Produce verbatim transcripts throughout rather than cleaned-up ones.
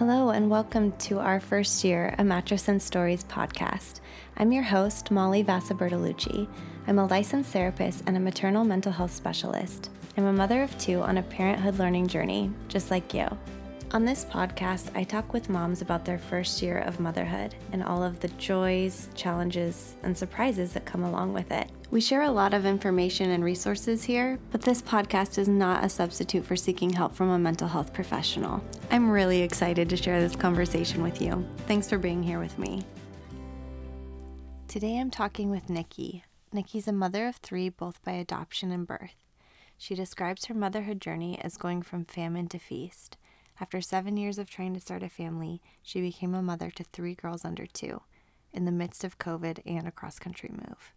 Hello and welcome to our first year, A Mattress and Stories podcast. I'm your host, Molly Vassa Bertolucci. I'm a licensed therapist and a maternal mental health specialist. I'm a mother of two on a parenthood learning journey, just like you. On this podcast, I talk with moms about their first year of motherhood and all of the joys, challenges, and surprises that come along with it. We share a lot of information and resources here, but this podcast is not a substitute for seeking help from a mental health professional. I'm really excited to share this conversation with you. Thanks for being here with me. Today I'm talking with Nikki. Nikki's a mother of three, both by adoption and birth. She describes her motherhood journey as going from famine to feast. After seven years of trying to start a family, she became a mother to three girls under two, in the midst of COVID and a cross-country move.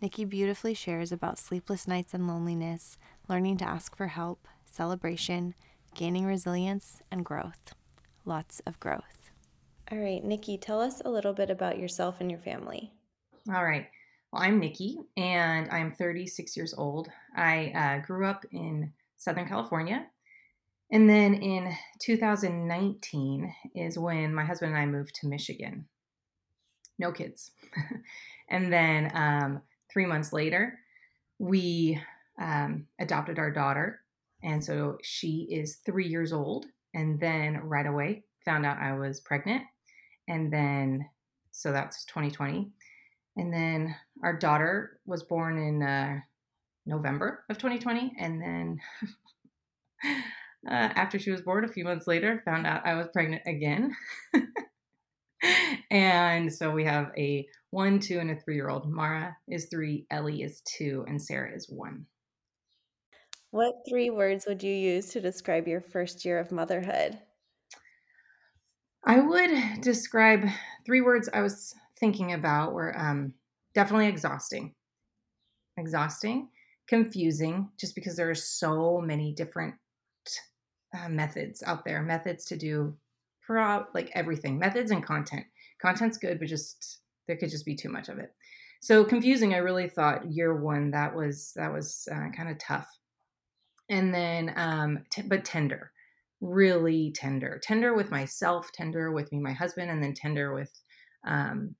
Nikki beautifully shares about sleepless nights and loneliness, learning to ask for help, celebration, gaining resilience, and growth. Lots of growth. All right, Nikki, tell us a little bit about yourself and your family. All right. Well, I'm Nikki, and I'm thirty-six years old. I uh, grew up in Southern California, and then in two thousand nineteen is when my husband and I moved to Michigan. No kids. And then um, Three months later, we um, adopted our daughter, and so she is three years old, and then right away found out I was pregnant, and then, so that's twenty twenty, and then our daughter was born in uh, November of twenty twenty, and then uh, after she was born, a few months later, found out I was pregnant again, and so we have a one, two, and a three-year-old. Mara is three, Ellie is two, and Sarah is one. What three words would you use to describe your first year of motherhood? I would describe three words I was thinking about were um, definitely exhausting. Exhausting, confusing, just because there are so many different uh, methods out there, methods to do pro- like everything, methods and content. Content's good, but just... there could just be too much of it. So confusing, I really thought year one, that was that was uh, kind of tough. And then, um, t- but tender, really tender. Tender with myself, tender with me, my husband, and then tender with um,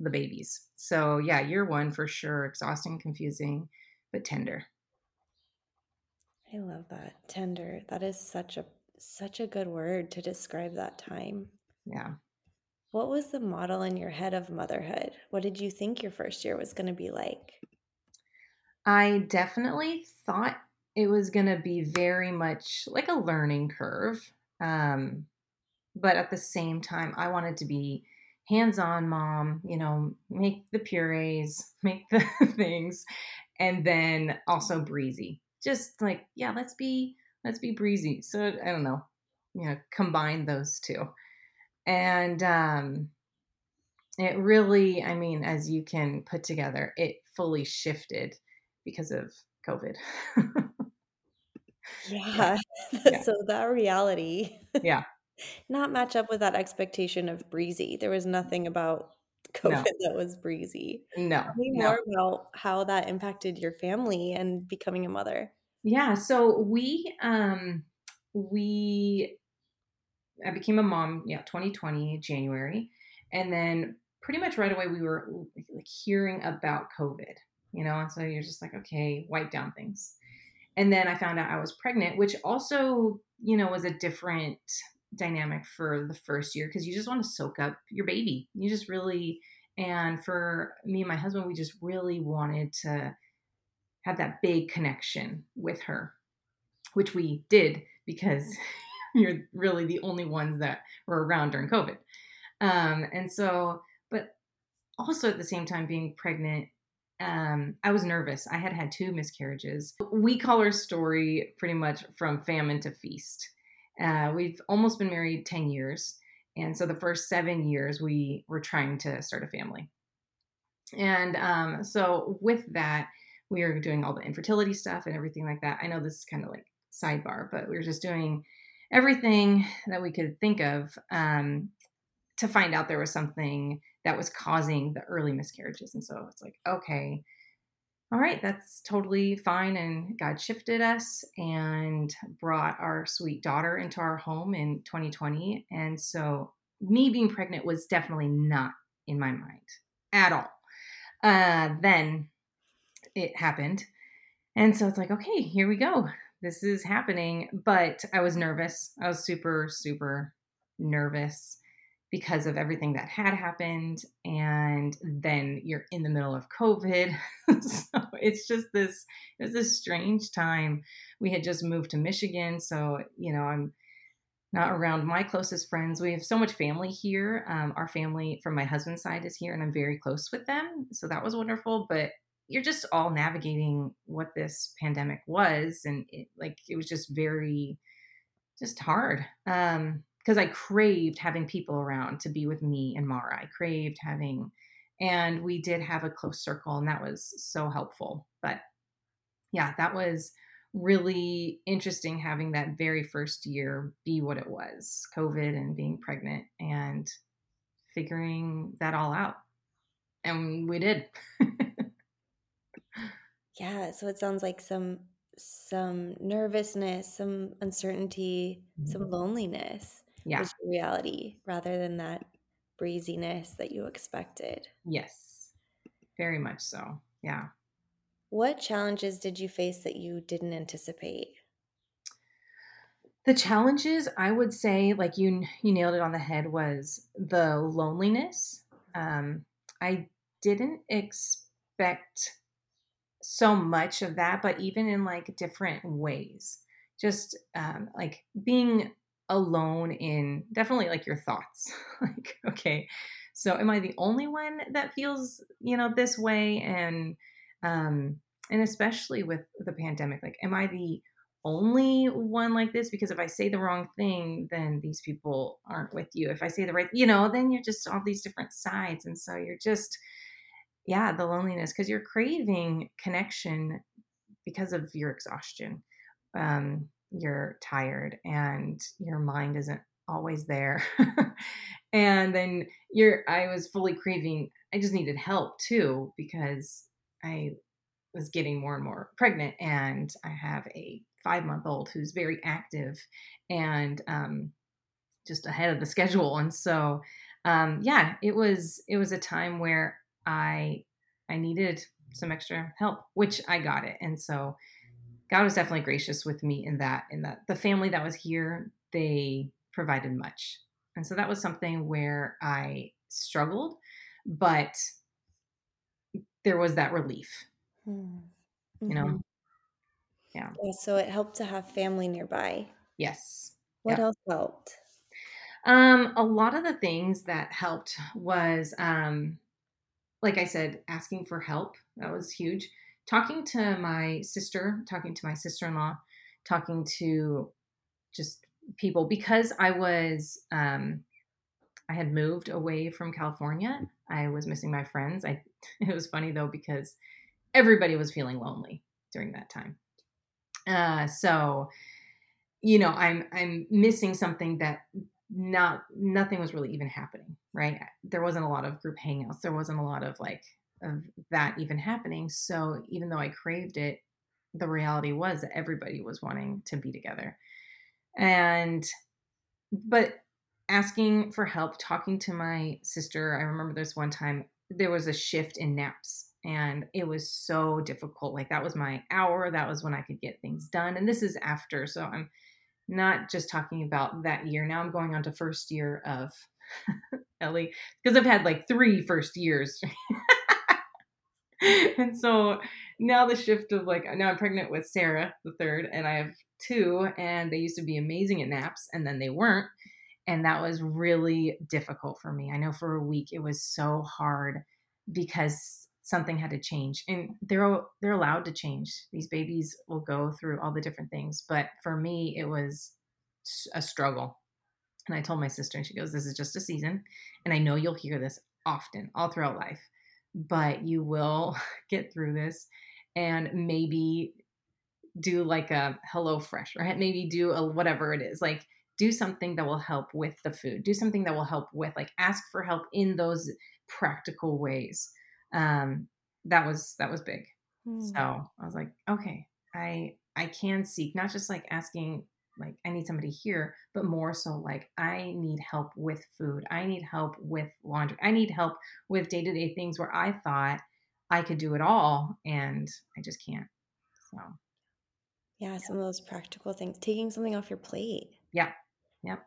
the babies. So yeah, year one for sure, exhausting, confusing, but tender. I love that. Tender. That is such a such a good word to describe that time. Yeah. What was the model in your head of motherhood? What did you think your first year was going to be like? I definitely thought it was going to be very much like a learning curve. Um, but at the same time, I wanted to be hands-on mom, you know, make the purees, make the things, and then also breezy. Just like, yeah, let's be, let's be breezy. So I don't know, you know, combine those two. And, um, it really, I mean, as you can put together, it fully shifted because of COVID. yeah. yeah. So that reality. Yeah. Not match up with that expectation of breezy. There was nothing about COVID no. that was breezy. No. Tell me no. more about how that impacted your family and becoming a mother. Yeah. So we, um, we, I became a mom, yeah, twenty twenty, January. And then pretty much right away, we were like hearing about COVID, you know? And so you're just like, okay, wipe down things. And then I found out I was pregnant, which also, you know, was a different dynamic for the first year because you just want to soak up your baby. You just really, and for me and my husband, we just really wanted to have that big connection with her, which we did because you're really the only ones that were around during COVID. Um, and so, but also at the same time being pregnant, um, I was nervous. I had had two miscarriages. We call our story pretty much from famine to feast. Uh, we've almost been married ten years. And so the first seven years we were trying to start a family. And um, so with that, we were doing all the infertility stuff and everything like that. I know this is kind of like sidebar, but we were just doing everything that we could think of um, to find out there was something that was causing the early miscarriages. And so it's like, okay, all right, that's totally fine. And God shifted us and brought our sweet daughter into our home in twenty twenty. And so me being pregnant was definitely not in my mind at all. Uh, then it happened. And so it's like, okay, here we go. This is happening. But I was nervous. I was super, super nervous because of everything that had happened. And then you're in the middle of COVID. So it's just this, it was this strange time. We had just moved to Michigan. So, you know, I'm not around my closest friends. We have so much family here. Um, our family from my husband's side is here and I'm very close with them. So that was wonderful. But you're just all navigating what this pandemic was. And it, like, it was just very, just hard. Um, Because I craved having people around to be with me and Mara. I craved having, and we did have a close circle, and that was so helpful. But yeah, that was really interesting having that very first year be what it was, COVID and being pregnant and figuring that all out. And we did. Yeah. So it sounds like some some nervousness, some uncertainty, mm-hmm. some loneliness. Yeah. Was reality rather than that breeziness that you expected. Yes, very much so. Yeah. What challenges did you face that you didn't anticipate? The challenges, I would say, like you, you nailed it on the head, was the loneliness. Um, I didn't expect so much of that, but even in like different ways, just um, like being alone in definitely like your thoughts. Like, okay, so am I the only one that feels, you know, this way? And, um, and especially with the pandemic, like, am I the only one like this? Because if I say the wrong thing, then these people aren't with you. If I say the right, you know, then you're just all these different sides. And so you're just, yeah, the loneliness, because you're craving connection because of your exhaustion. Um, you're tired and your mind isn't always there. And then you're, I was fully craving, I just needed help too, because I was getting more and more pregnant and I have a five month old who's very active and, um, just ahead of the schedule. And so, um, yeah, it was, it was a time where I, I needed some extra help, which I got it. And so, God was definitely gracious with me in that, in that the family that was here, they provided much. And so that was something where I struggled, but there was that relief, mm-hmm. you know? Yeah. Yeah. So it helped to have family nearby. Yes. What yeah. else helped? Um, a lot of the things that helped was, um, like I said, asking for help. That was huge. Talking to my sister, talking to my sister-in-law, talking to just people, because I was, um, I had moved away from California. I was missing my friends. I, it was funny though, because everybody was feeling lonely during that time. Uh, so, you know, I'm, I'm missing something that not, nothing was really even happening, right? There wasn't a lot of group hangouts. There wasn't a lot of like, of that even happening. So even though I craved it, the reality was that everybody was wanting to be together. And, but asking for help, talking to my sister, I remember this one time there was a shift in naps and it was so difficult. Like that was my hour. That was when I could get things done. And this is after. So I'm not just talking about that year. Now I'm going on to first year of Ellie, because I've had like three first years. And so now the shift of like, now I'm pregnant with Sarah, the third, and I have two, and they used to be amazing at naps and then they weren't. And that was really difficult for me. I know for a week it was so hard because something had to change, and they're, they're allowed to change. These babies will go through all the different things. But for me, it was a struggle. And I told my sister and she goes, this is just a season. And I know you'll hear this often all throughout life, but you will get through this and maybe do like a Hello Fresh, right? Maybe do a, whatever it is, like do something that will help with the food, do something that will help with like ask for help in those practical ways. Um, that was, that was big. Mm. So I was like, okay, I, I can seek, not just like asking, like, I need somebody here, but more so like, I need help with food. I need help with laundry. I need help with day-to-day things where I thought I could do it all and I just can't. So. Yeah. Some yeah. of those practical things, taking something off your plate. Yeah. Yep.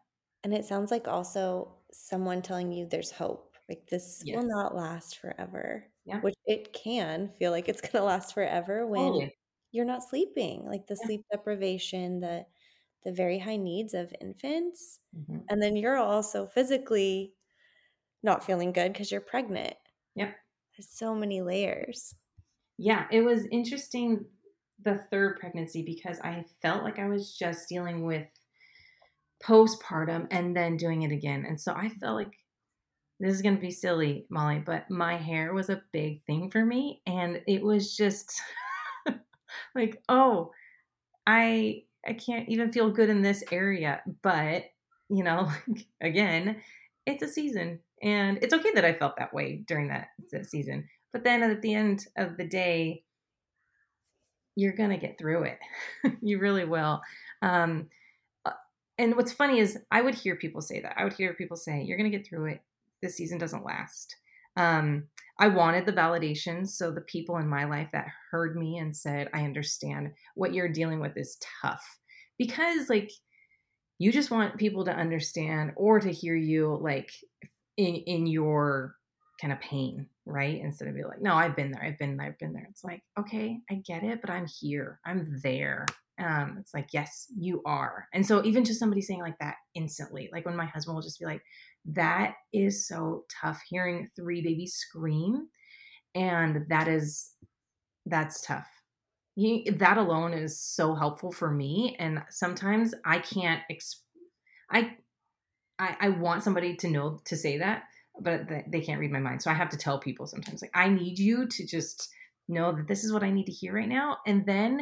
And it sounds like also someone telling you there's hope, like this yes. will not last forever, yeah. which it can feel like it's going to last forever when totally. You're not sleeping, like the yeah. sleep deprivation, the the very high needs of infants. Mm-hmm. And then you're also physically not feeling good because you're pregnant. Yep. There's so many layers. Yeah. It was interesting, the third pregnancy, because I felt like I was just dealing with postpartum and then doing it again. And so I felt like, this is going to be silly, Molly, but my hair was a big thing for me. And it was just like, oh, I, I can't even feel good in this area, but you know, again, it's a season and it's okay that I felt that way during that, that season. But then at the end of the day, you're going to get through it. You really will. Um, and what's funny is I would hear people say that. I would hear people say, you're going to get through it. This season doesn't last. Um, I wanted the validation. So the people in my life that heard me and said, I understand what you're dealing with is tough, because like, you just want people to understand or to hear you like in, in your kind of pain, right? Instead of be like, no, I've been there. I've been, I've been there. It's like, okay, I get it, but I'm here. I'm there. Um, it's like, yes, you are. And so even just somebody saying like that instantly, like when my husband will just be like, that is so tough, hearing three babies scream. And that is, that's tough. He, that alone is so helpful for me. And sometimes I can't, exp- I, I, I want somebody to know, to say that, but they can't read my mind. So I have to tell people sometimes, like, I need you to just know that this is what I need to hear right now. And then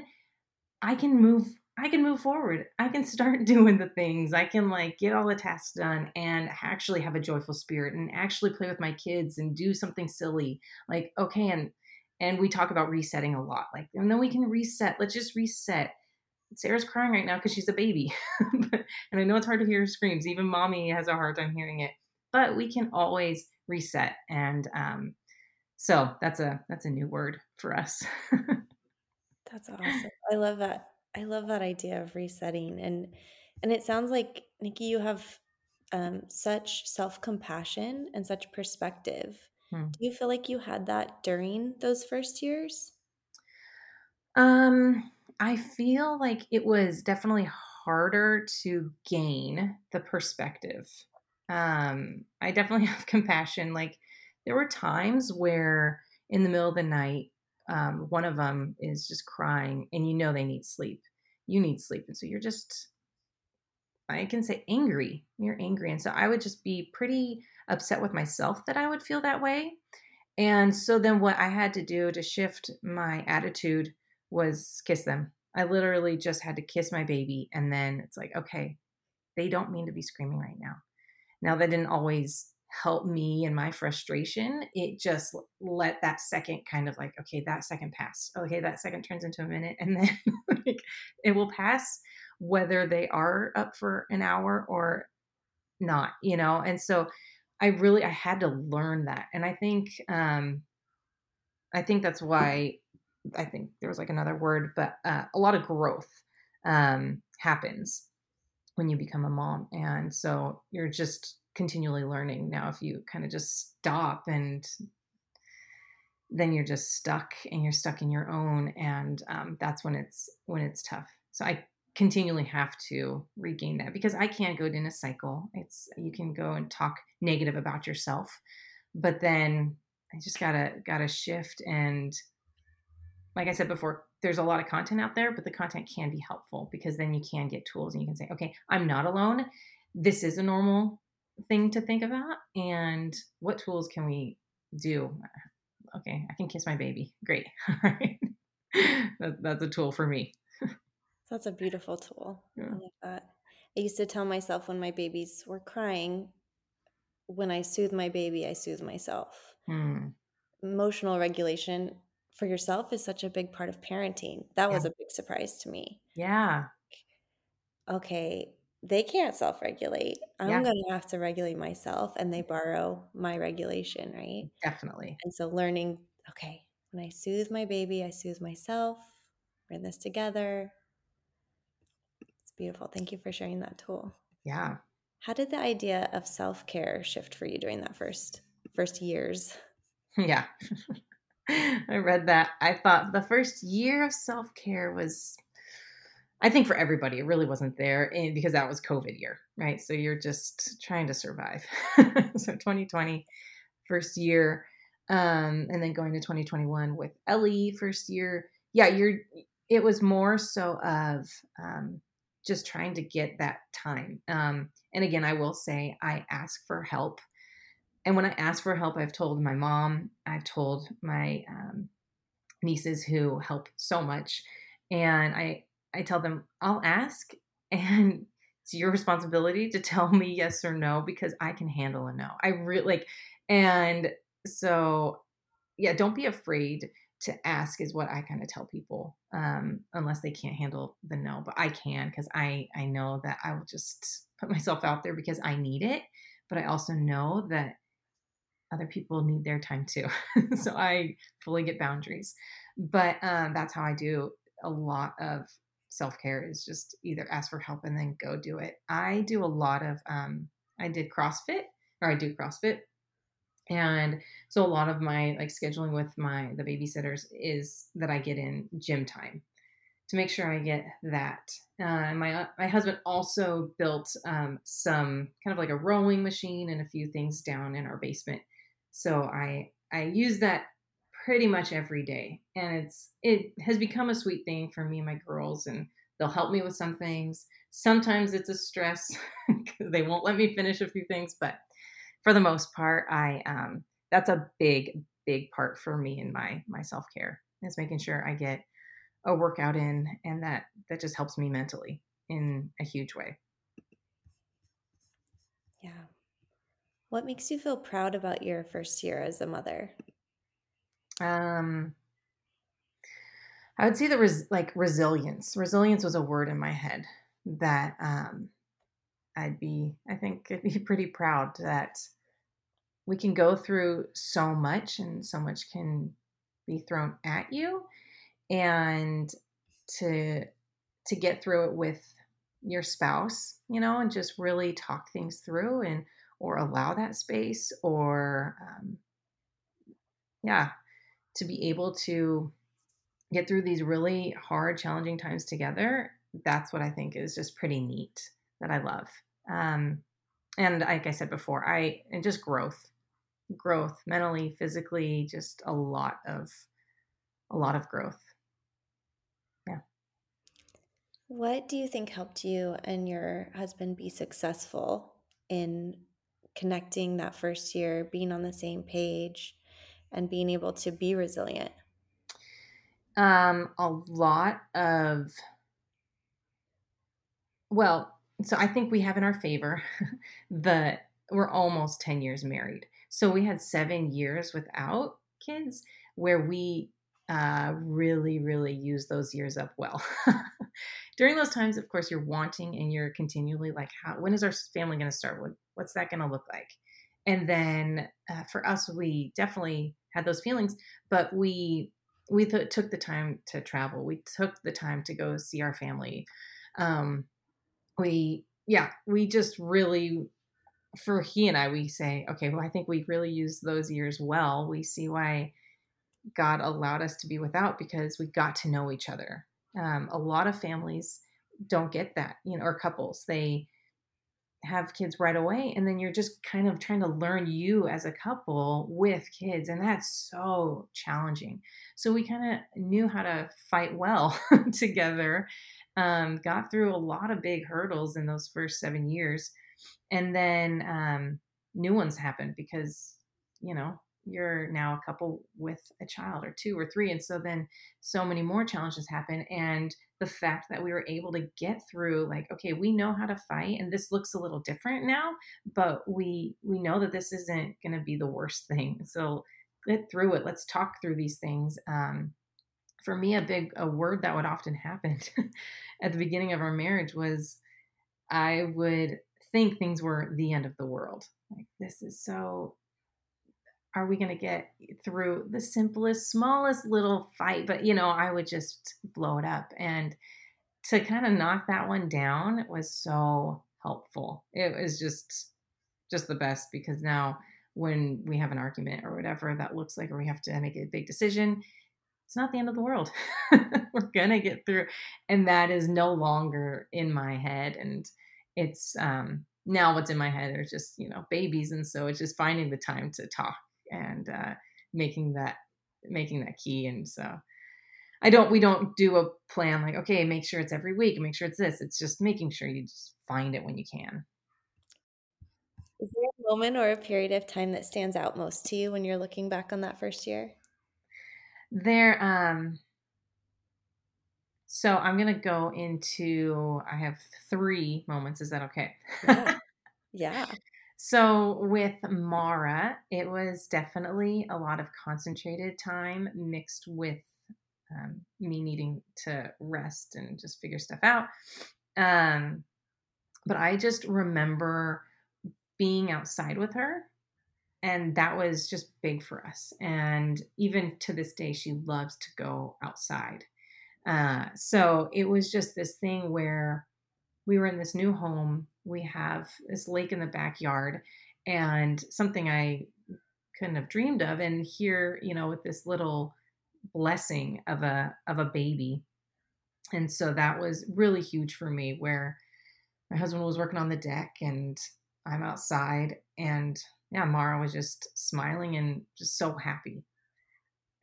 I can move, I can move forward. I can start doing the things. I can like get all the tasks done and actually have a joyful spirit and actually play with my kids and do something silly. Like, okay. And, and we talk about resetting a lot. Like, and then we can reset. Let's just reset. Sarah's crying right now because she's a baby. And I know it's hard to hear her screams. Even mommy has a hard time hearing it, but we can always reset. And, um, so that's a, that's a new word for us. That's awesome. I love that. I love that idea of resetting. And, and it sounds like, Nikki, you have um, such self-compassion and such perspective. Hmm. Do you feel like you had that during those first years? Um, I feel like it was definitely harder to gain the perspective. Um, I definitely have compassion. Like there were times where in the middle of the night, Um, one of them is just crying and you know, they need sleep, you need sleep. And so you're just, I can say angry, you're angry. And so I would just be pretty upset with myself that I would feel that way. And so then what I had to do to shift my attitude was kiss them. I literally just had to kiss my baby. And then it's like, okay, they don't mean to be screaming right now. Now that didn't always help me in my frustration. It just let that second kind of like, okay, that second passed. Okay. That second turns into a minute and then like, it will pass whether they are up for an hour or not, you know? And so I really, I had to learn that. And I think, um, I think that's why I think there was like another word, but uh, a lot of growth, um, happens when you become a mom. And so you're just continually learning. Now, if you kind of just stop and then you're just stuck and you're stuck in your own. And, um, that's when it's, when it's tough. So I continually have to regain that because I can't go in a cycle. It's, you can go and talk negative about yourself, but then I just gotta, gotta shift. And like I said before, there's a lot of content out there, but the content can be helpful because then you can get tools and you can say, okay, I'm not alone. This is a normal thing to think about. And what tools can we do? Okay. I can kiss my baby. Great. All right. that, that's a tool for me. That's a beautiful tool. Yeah. I love that. I used to tell myself when my babies were crying, when I soothe my baby, I soothe myself. Hmm. Emotional regulation for yourself is such a big part of parenting. That yeah. was a big surprise to me. Yeah. Okay, they can't self-regulate. I'm yeah. going to have to regulate myself, and they borrow my regulation, right? Definitely. And so learning, okay, when I soothe my baby, I soothe myself. We're in this together. It's beautiful. Thank you for sharing that tool. Yeah. How did the idea of self-care shift for you during that first first years? Yeah. I read that. I thought the first year of self-care was, I think for everybody, it really wasn't there, and because that was COVID year, right? So you're just trying to survive. So twenty twenty, first year, um, and then going to twenty twenty-one with Ellie, first year. Yeah, you're. It was more so of um, just trying to get that time. Um, and again, I will say I ask for help. And when I ask for help, I've told my mom, I've told my um, nieces who help so much. And I, I tell them, I'll ask, and it's your responsibility to tell me yes or no, because I can handle a no. I really like, and so yeah, don't be afraid to ask is what I kind of tell people, um, unless they can't handle the no, but I can, because I, I know that I will just put myself out there because I need it. But I also know that other people need their time too. So I fully get boundaries, but um, that's how I do a lot of self-care, is just either ask for help and then go do it. I do a lot of, um, I did CrossFit or I do CrossFit. And so a lot of my like scheduling with my, the babysitters is that I get in gym time to make sure I get that. Uh, my my husband also built um, some kind of like a rowing machine and a few things down in our basement. So I I use that pretty much every day, and it's it has become a sweet thing for me and my girls. And they'll help me with some things. Sometimes it's a stress because they won't let me finish a few things, but for the most part, I um, that's a big big part for me in my my self care, is making sure I get a workout in, and that, that just helps me mentally in a huge way. Yeah. What makes you feel proud about your first year as a mother? Um, I would say the res- like resilience, resilience was a word in my head that, um, I'd be, I think I'd be pretty proud that we can go through so much, and so much can be thrown at you, and to, to get through it with your spouse, you know, and just really talk things through, and, or allow that space, or, um, yeah, to be able to get through these really hard, challenging times together. That's what I think is just pretty neat, that I love. Um, and like I said before, I, and just growth, growth mentally, physically, just a lot of, a lot of growth. Yeah. What do you think helped you and your husband be successful in connecting that first year, being on the same page, and being able to be resilient? Um, a lot of, well, so I think we have in our favor the, we're almost ten years married. So we had seven years without kids, where we Uh, really, really use those years up well. During those times, of course, you're wanting, and you're continually like, how, when is our family going to start? What, what's that going to look like? And then uh, for us, we definitely had those feelings, but we, we th- took the time to travel. We took the time to go see our family. Um, we, yeah, we just really, for he and I, we say, okay, well, I think we really used those years well. We see why God allowed us to be without, because we got to know each other. Um, a lot of families don't get that, you know, or couples, they have kids right away, and then you're just kind of trying to learn you as a couple with kids. And that's so challenging. So we kind of knew how to fight well together, um, got through a lot of big hurdles in those first seven years. And then um, new ones happened, because, you know, you're now a couple with a child, or two or three. And so then so many more challenges happen. And the fact that we were able to get through, like, okay, we know how to fight, and this looks a little different now, but we, we know that this isn't going to be the worst thing. So get through it. Let's talk through these things. Um, for me, a big, a word that would often happen at the beginning of our marriage was I would think things were the end of the world. Like, this is so, are we going to get through the simplest, smallest little fight? But, you know, I would just blow it up. And to kind of knock that one down was so helpful. It was just, just the best, because now when we have an argument or whatever that looks like, or we have to make a big decision, it's not the end of the world. We're going to get through. And that is no longer in my head. And it's, um, now what's in my head are just, you know, babies. And so it's just finding the time to talk and, uh, making that, making that key. And so I don't, we don't do a plan like, okay, make sure it's every week, make sure it's this. It's just making sure you just find it when you can. Is there a moment or a period of time that stands out most to you when you're looking back on that first year? There, um, so I'm going to go into, I have three moments. Is that okay? Yeah. Yeah. So with Mara, it was definitely a lot of concentrated time mixed with um, me needing to rest and just figure stuff out. Um, but I just remember being outside with her, and that was just big for us. And even to this day, she loves to go outside. Uh, so it was just this thing where we were in this new home. We have this lake in the backyard, and something I couldn't have dreamed of. And here, you know, with this little blessing of a, of a baby. And so that was really huge for me, where my husband was working on the deck and I'm outside, and yeah, Mara was just smiling and just so happy.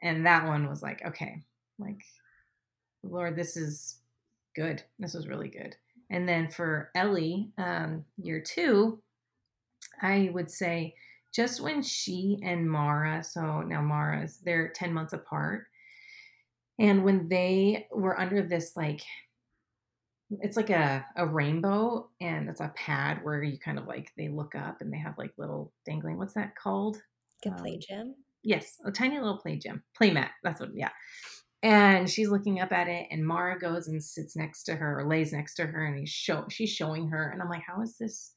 And that one was like, okay, like, Lord, this is good. This was really good. And then for Ellie, um, year two, I would say just when she and Mara, so now Mara's, they're ten months apart. And when they were under this, like, it's like a, a rainbow, and it's a pad where you kind of like, they look up and they have like little dangling, what's that called? Like a play gym? Yes. A tiny little play gym, play mat. That's what, yeah. And she's looking up at it, and Mara goes and sits next to her or lays next to her, and he's show, she's showing her. And I'm like, how is this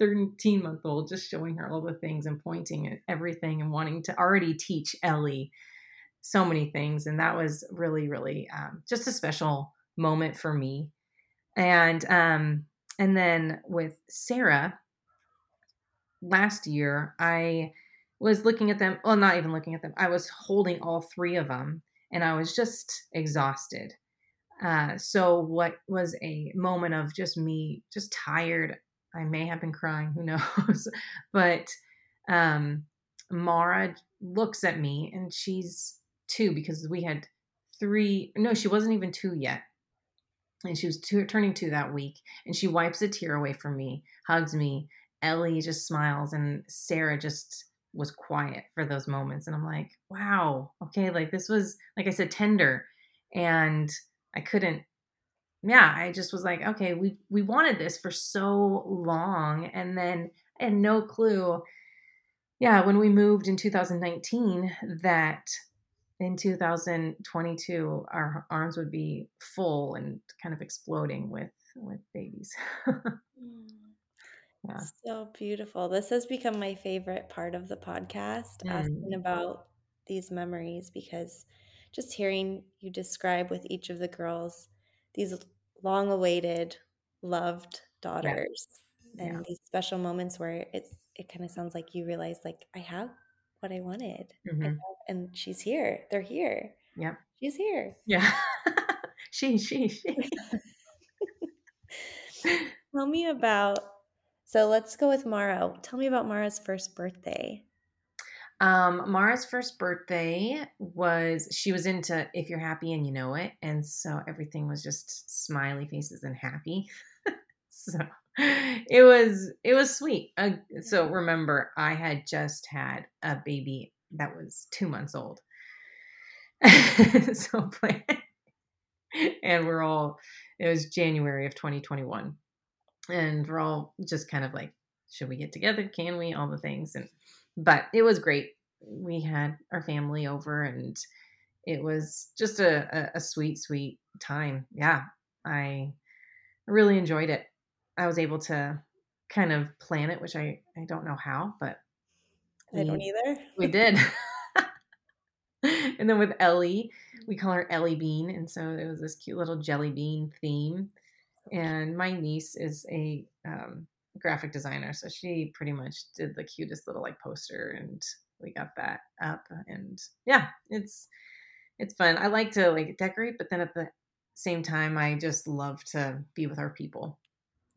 thirteen month old just showing her all the things and pointing at everything and wanting to already teach Ellie so many things. And that was really, really um, just a special moment for me. And, um, and then with Sarah last year, I was looking at them. Well, not even looking at them. I was holding all three of them, and I was just exhausted. Uh, so what was a moment of just me, just tired. I may have been crying, who knows, but, um, Mara looks at me, and she's two, because we had three. No, she wasn't even two yet. And she was two, turning two that week. And she wipes a tear away from me, hugs me. Ellie just smiles, and Sarah just was quiet for those moments. And I'm like, wow, okay. Like, this was, like I said, tender. And I couldn't, yeah, I just was like, okay, we, we wanted this for so long. And then I had no clue. Yeah. When we moved in two thousand nineteen, that in two thousand twenty-two, our arms would be full and kind of exploding with, with babies. Yeah. So beautiful. This has become my favorite part of the podcast, mm. asking about these memories, because just hearing you describe with each of the girls these long awaited, loved daughters, yeah. and yeah. these special moments where it's, it kind of sounds like you realize, like, I have what I wanted, mm-hmm. and, and she's here. They're here. Yeah. She's here. Yeah. she, she, she. Tell me about, so let's go with Mara. Tell me about Mara's first birthday. Um, Mara's first birthday was, she was into If You're Happy and You Know It. And so everything was just smiley faces and happy. So it was, it was sweet. Uh, so remember, I had just had a baby that was two months old. So and we're all, it was January of twenty twenty-one. And we're all just kind of like, should we get together? Can we? All the things. And, but it was great. we had our family over, and it was just a, a, a sweet, sweet time. Yeah, I really enjoyed it. I was able to kind of plan it, which I, I don't know how, but I we, don't either. We did. And then with Ellie, we call her Ellie Bean. And so it was this cute little jelly bean theme. And my niece is a um, graphic designer. So she pretty much did the cutest little like poster, and we got that up. And yeah, it's, it's fun. I like to like decorate, but then at the same time, I just love to be with our people.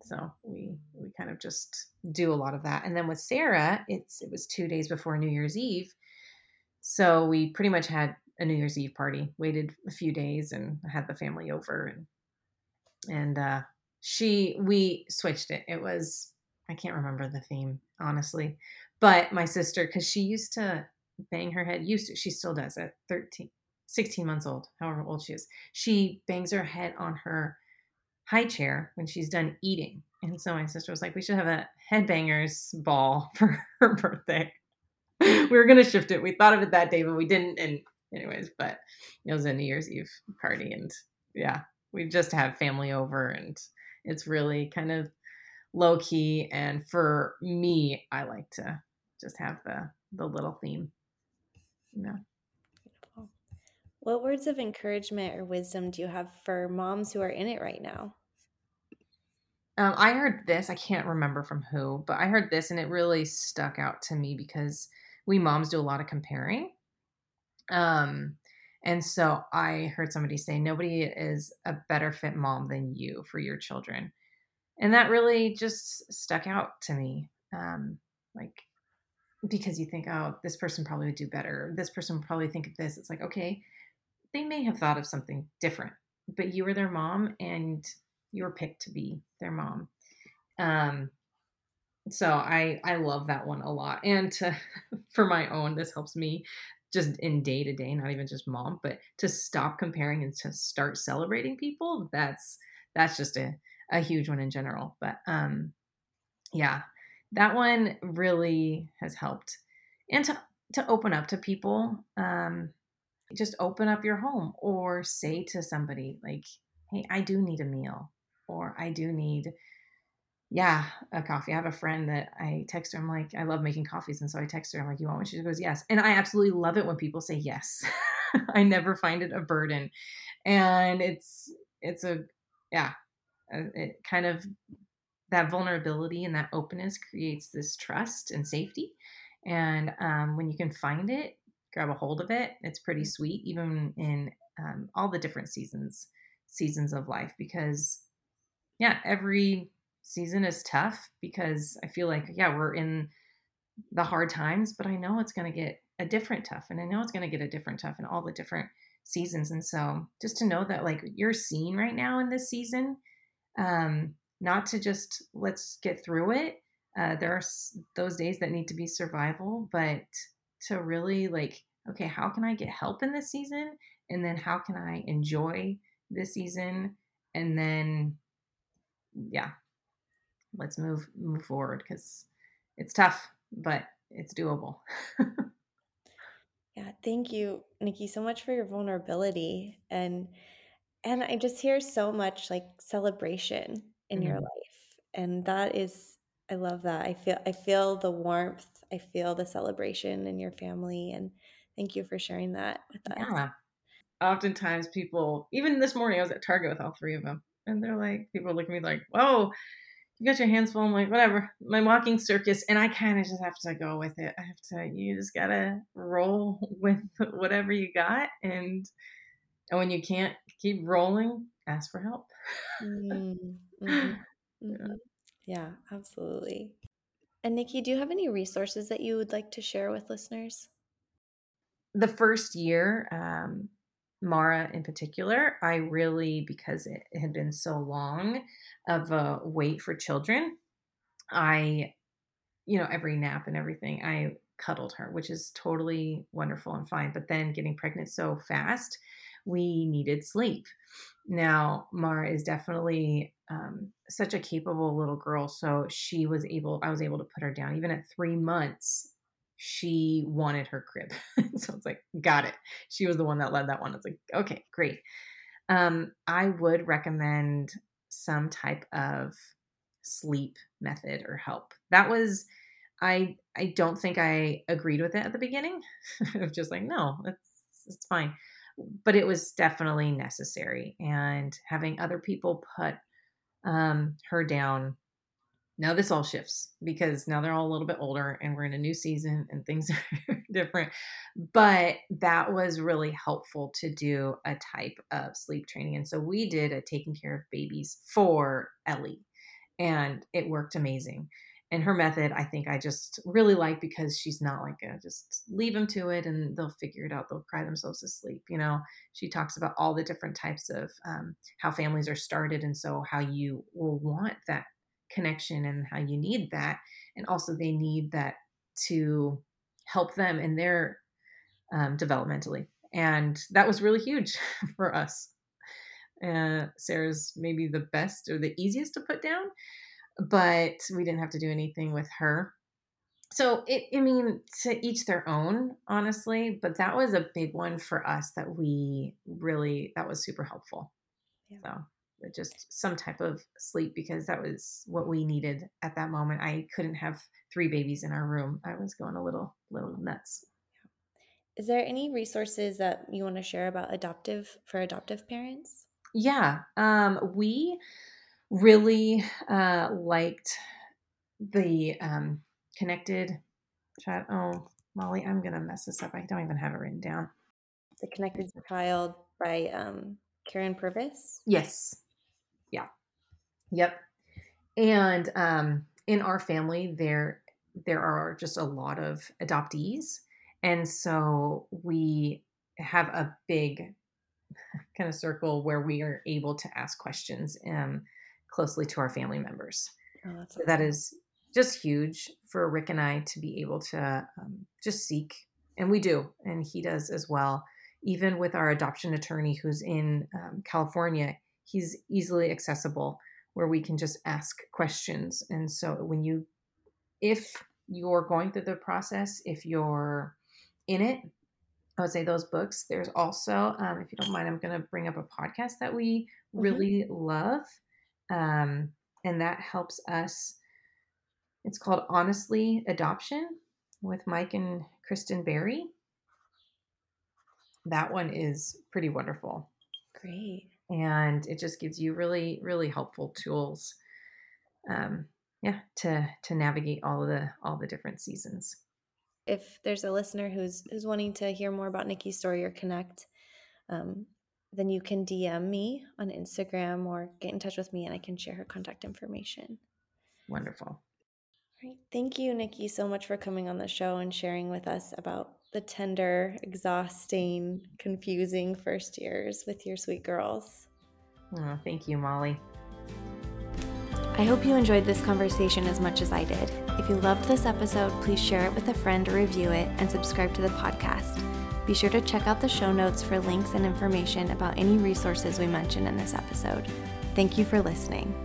So we, we kind of just do a lot of that. And then with Sarah, it's, it was two days before New Year's Eve. So we pretty much had a New Year's Eve party, waited a few days and had the family over, and, and, uh, she, we switched it. It was, I can't remember the theme, honestly, but my sister, cause she used to bang her head, used to, she still does at thirteen, sixteen months old, however old she is. She bangs her head on her high chair when she's done eating. And so my sister was like, we should have a headbangers ball for her birthday. We were going to shift it. We thought of it that day, but we didn't. And anyways, but it was a New Year's Eve party, and yeah, we just have family over, and it's really kind of low key. And for me, I like to just have the, the little theme. Yeah. Beautiful. What words of encouragement or wisdom do you have for moms who are in it right now? Um, I heard this, I can't remember from who, but I heard this and it really stuck out to me because we moms do a lot of comparing. Um, and so I heard somebody say, nobody is a better fit mom than you for your children. And that really just stuck out to me. Um, like, because you think, oh, this person probably would do better. This person would probably think of this. It's like, okay, they may have thought of something different, but you were their mom and you were picked to be their mom. Um, so I, I love that one a lot. And to, for my own, this helps me just in day to day, not even just mom, but to stop comparing and to start celebrating people. That's, that's just a, a huge one in general. But, um, yeah, that one really has helped. And to, to open up to people, um, just open up your home or say to somebody like, hey, I do need a meal, or I do need, yeah, a coffee. I have a friend that I text her. I'm like, I love making coffees. And so I text her. I'm like, you want one? She goes, yes. And I absolutely love it when people say yes. I never find it a burden. And it's, it's a, yeah, it kind of, that vulnerability and that openness creates this trust and safety. And um, when you can find it, grab a hold of it. It's pretty sweet, even in um, all the different seasons. seasons of life, because yeah, every season is tough because I feel like, yeah, we're in the hard times, but I know it's going to get a different tough, and I know it's going to get a different tough in all the different seasons. And so just to know that like you're seen right now in this season, um, not to just let's get through it. Uh, there are those days that need to be survival, but to really like, okay, how can I get help in this season? And then how can I enjoy this season? And then, yeah, let's move, move forward. Cause it's tough, but it's doable. Yeah. Thank you, Nikki, so much for your vulnerability. And, and I just hear so much like celebration in mm-hmm. your life. And that is, I love that. I feel, I feel the warmth. I feel the celebration in your family. And thank you for sharing that with us. Yeah. Oftentimes people, even this morning, I was at Target with all three of them, and they're like, people look at me like, whoa, you got your hands full. I'm like, whatever, my walking circus. And I kind of just have to go with it. I have to, you just got to roll with whatever you got. And, and when you can't keep rolling, ask for help. mm-hmm. Mm-hmm. Yeah. yeah, absolutely. And Nikki, do you have any resources that you would like to share with listeners? The first year, um, Mara in particular, I really, because it had been so long of a wait for children, I, you know, every nap and everything, I cuddled her, which is totally wonderful and fine. But then getting pregnant so fast, we needed sleep. Now, Mara is definitely um, such a capable little girl. So she was able, I was able to put her down even at three months. she wanted her crib. So it's like, got it. She was the one that led that one. It's like, okay, great. Um, I would recommend some type of sleep method or help. That was, I, I don't think I agreed with it at the beginning. I was just like, no, it's, it's fine. But it was definitely necessary. And having other people put um, her down. Now this all shifts because now they're all a little bit older and we're in a new season and things are different. But that was really helpful to do a type of sleep training. And so we did a Taking Care of Babies for Ellie, and it worked amazing. And her method, I think I just really like because she's not like, a, just leave them to it and they'll figure it out. They'll cry themselves to sleep. You know, she talks about all the different types of um, how families are started. And so how you will want that connection and how you need that. And also they need that to help them in their um, developmentally. And that was really huge for us. Uh, Sarah's maybe the best or the easiest to put down, but we didn't have to do anything with her. So it, I mean, to each their own, honestly, but that was a big one for us that we really, that was super helpful. Yeah. So just some type of sleep, because that was what we needed at that moment. I couldn't have three babies in our room. I was going a little, little nuts. Yeah. Is there any resources that you want to share about adoptive for adoptive parents? Yeah. Um, we, Really uh, liked the um, Connected Child. Oh, Molly, I'm going to mess this up. I don't even have it written down. The Connected Child by um, Karyn Purvis? Yes. Yeah. Yep. And um, in our family, there there are just a lot of adoptees. And so we have a big kind of circle where we are able to ask questions and closely to our family members. Oh, that's awesome. So that is just huge for Rick and I to be able to um, just seek. And we do. And he does as well. Even with our adoption attorney who's in um, California, he's easily accessible where we can just ask questions. And so when you, if you're going through the process, if you're in it, I would say those books. There's also, um, if you don't mind, I'm going to bring up a podcast that we really mm-hmm. love. Um, and that helps us. It's called Honestly Adoption with Mike and Kristen Berry. That one is pretty wonderful. Great. And it just gives you really, really helpful tools. Um, yeah, to, to navigate all of the, all the different seasons. If there's a listener who's, who's wanting to hear more about Nikki's story or connect, um, then you can D M me on Instagram or get in touch with me and I can share her contact information. Wonderful. All right. Thank you, Nikki, so much for coming on the show and sharing with us about the tender, exhausting, confusing first years with your sweet girls. Oh, thank you, Molly. I hope you enjoyed this conversation as much as I did. If you loved this episode, please share it with a friend or review it and subscribe to the podcast. Be sure to check out the show notes for links and information about any resources we mentioned in this episode. Thank you for listening.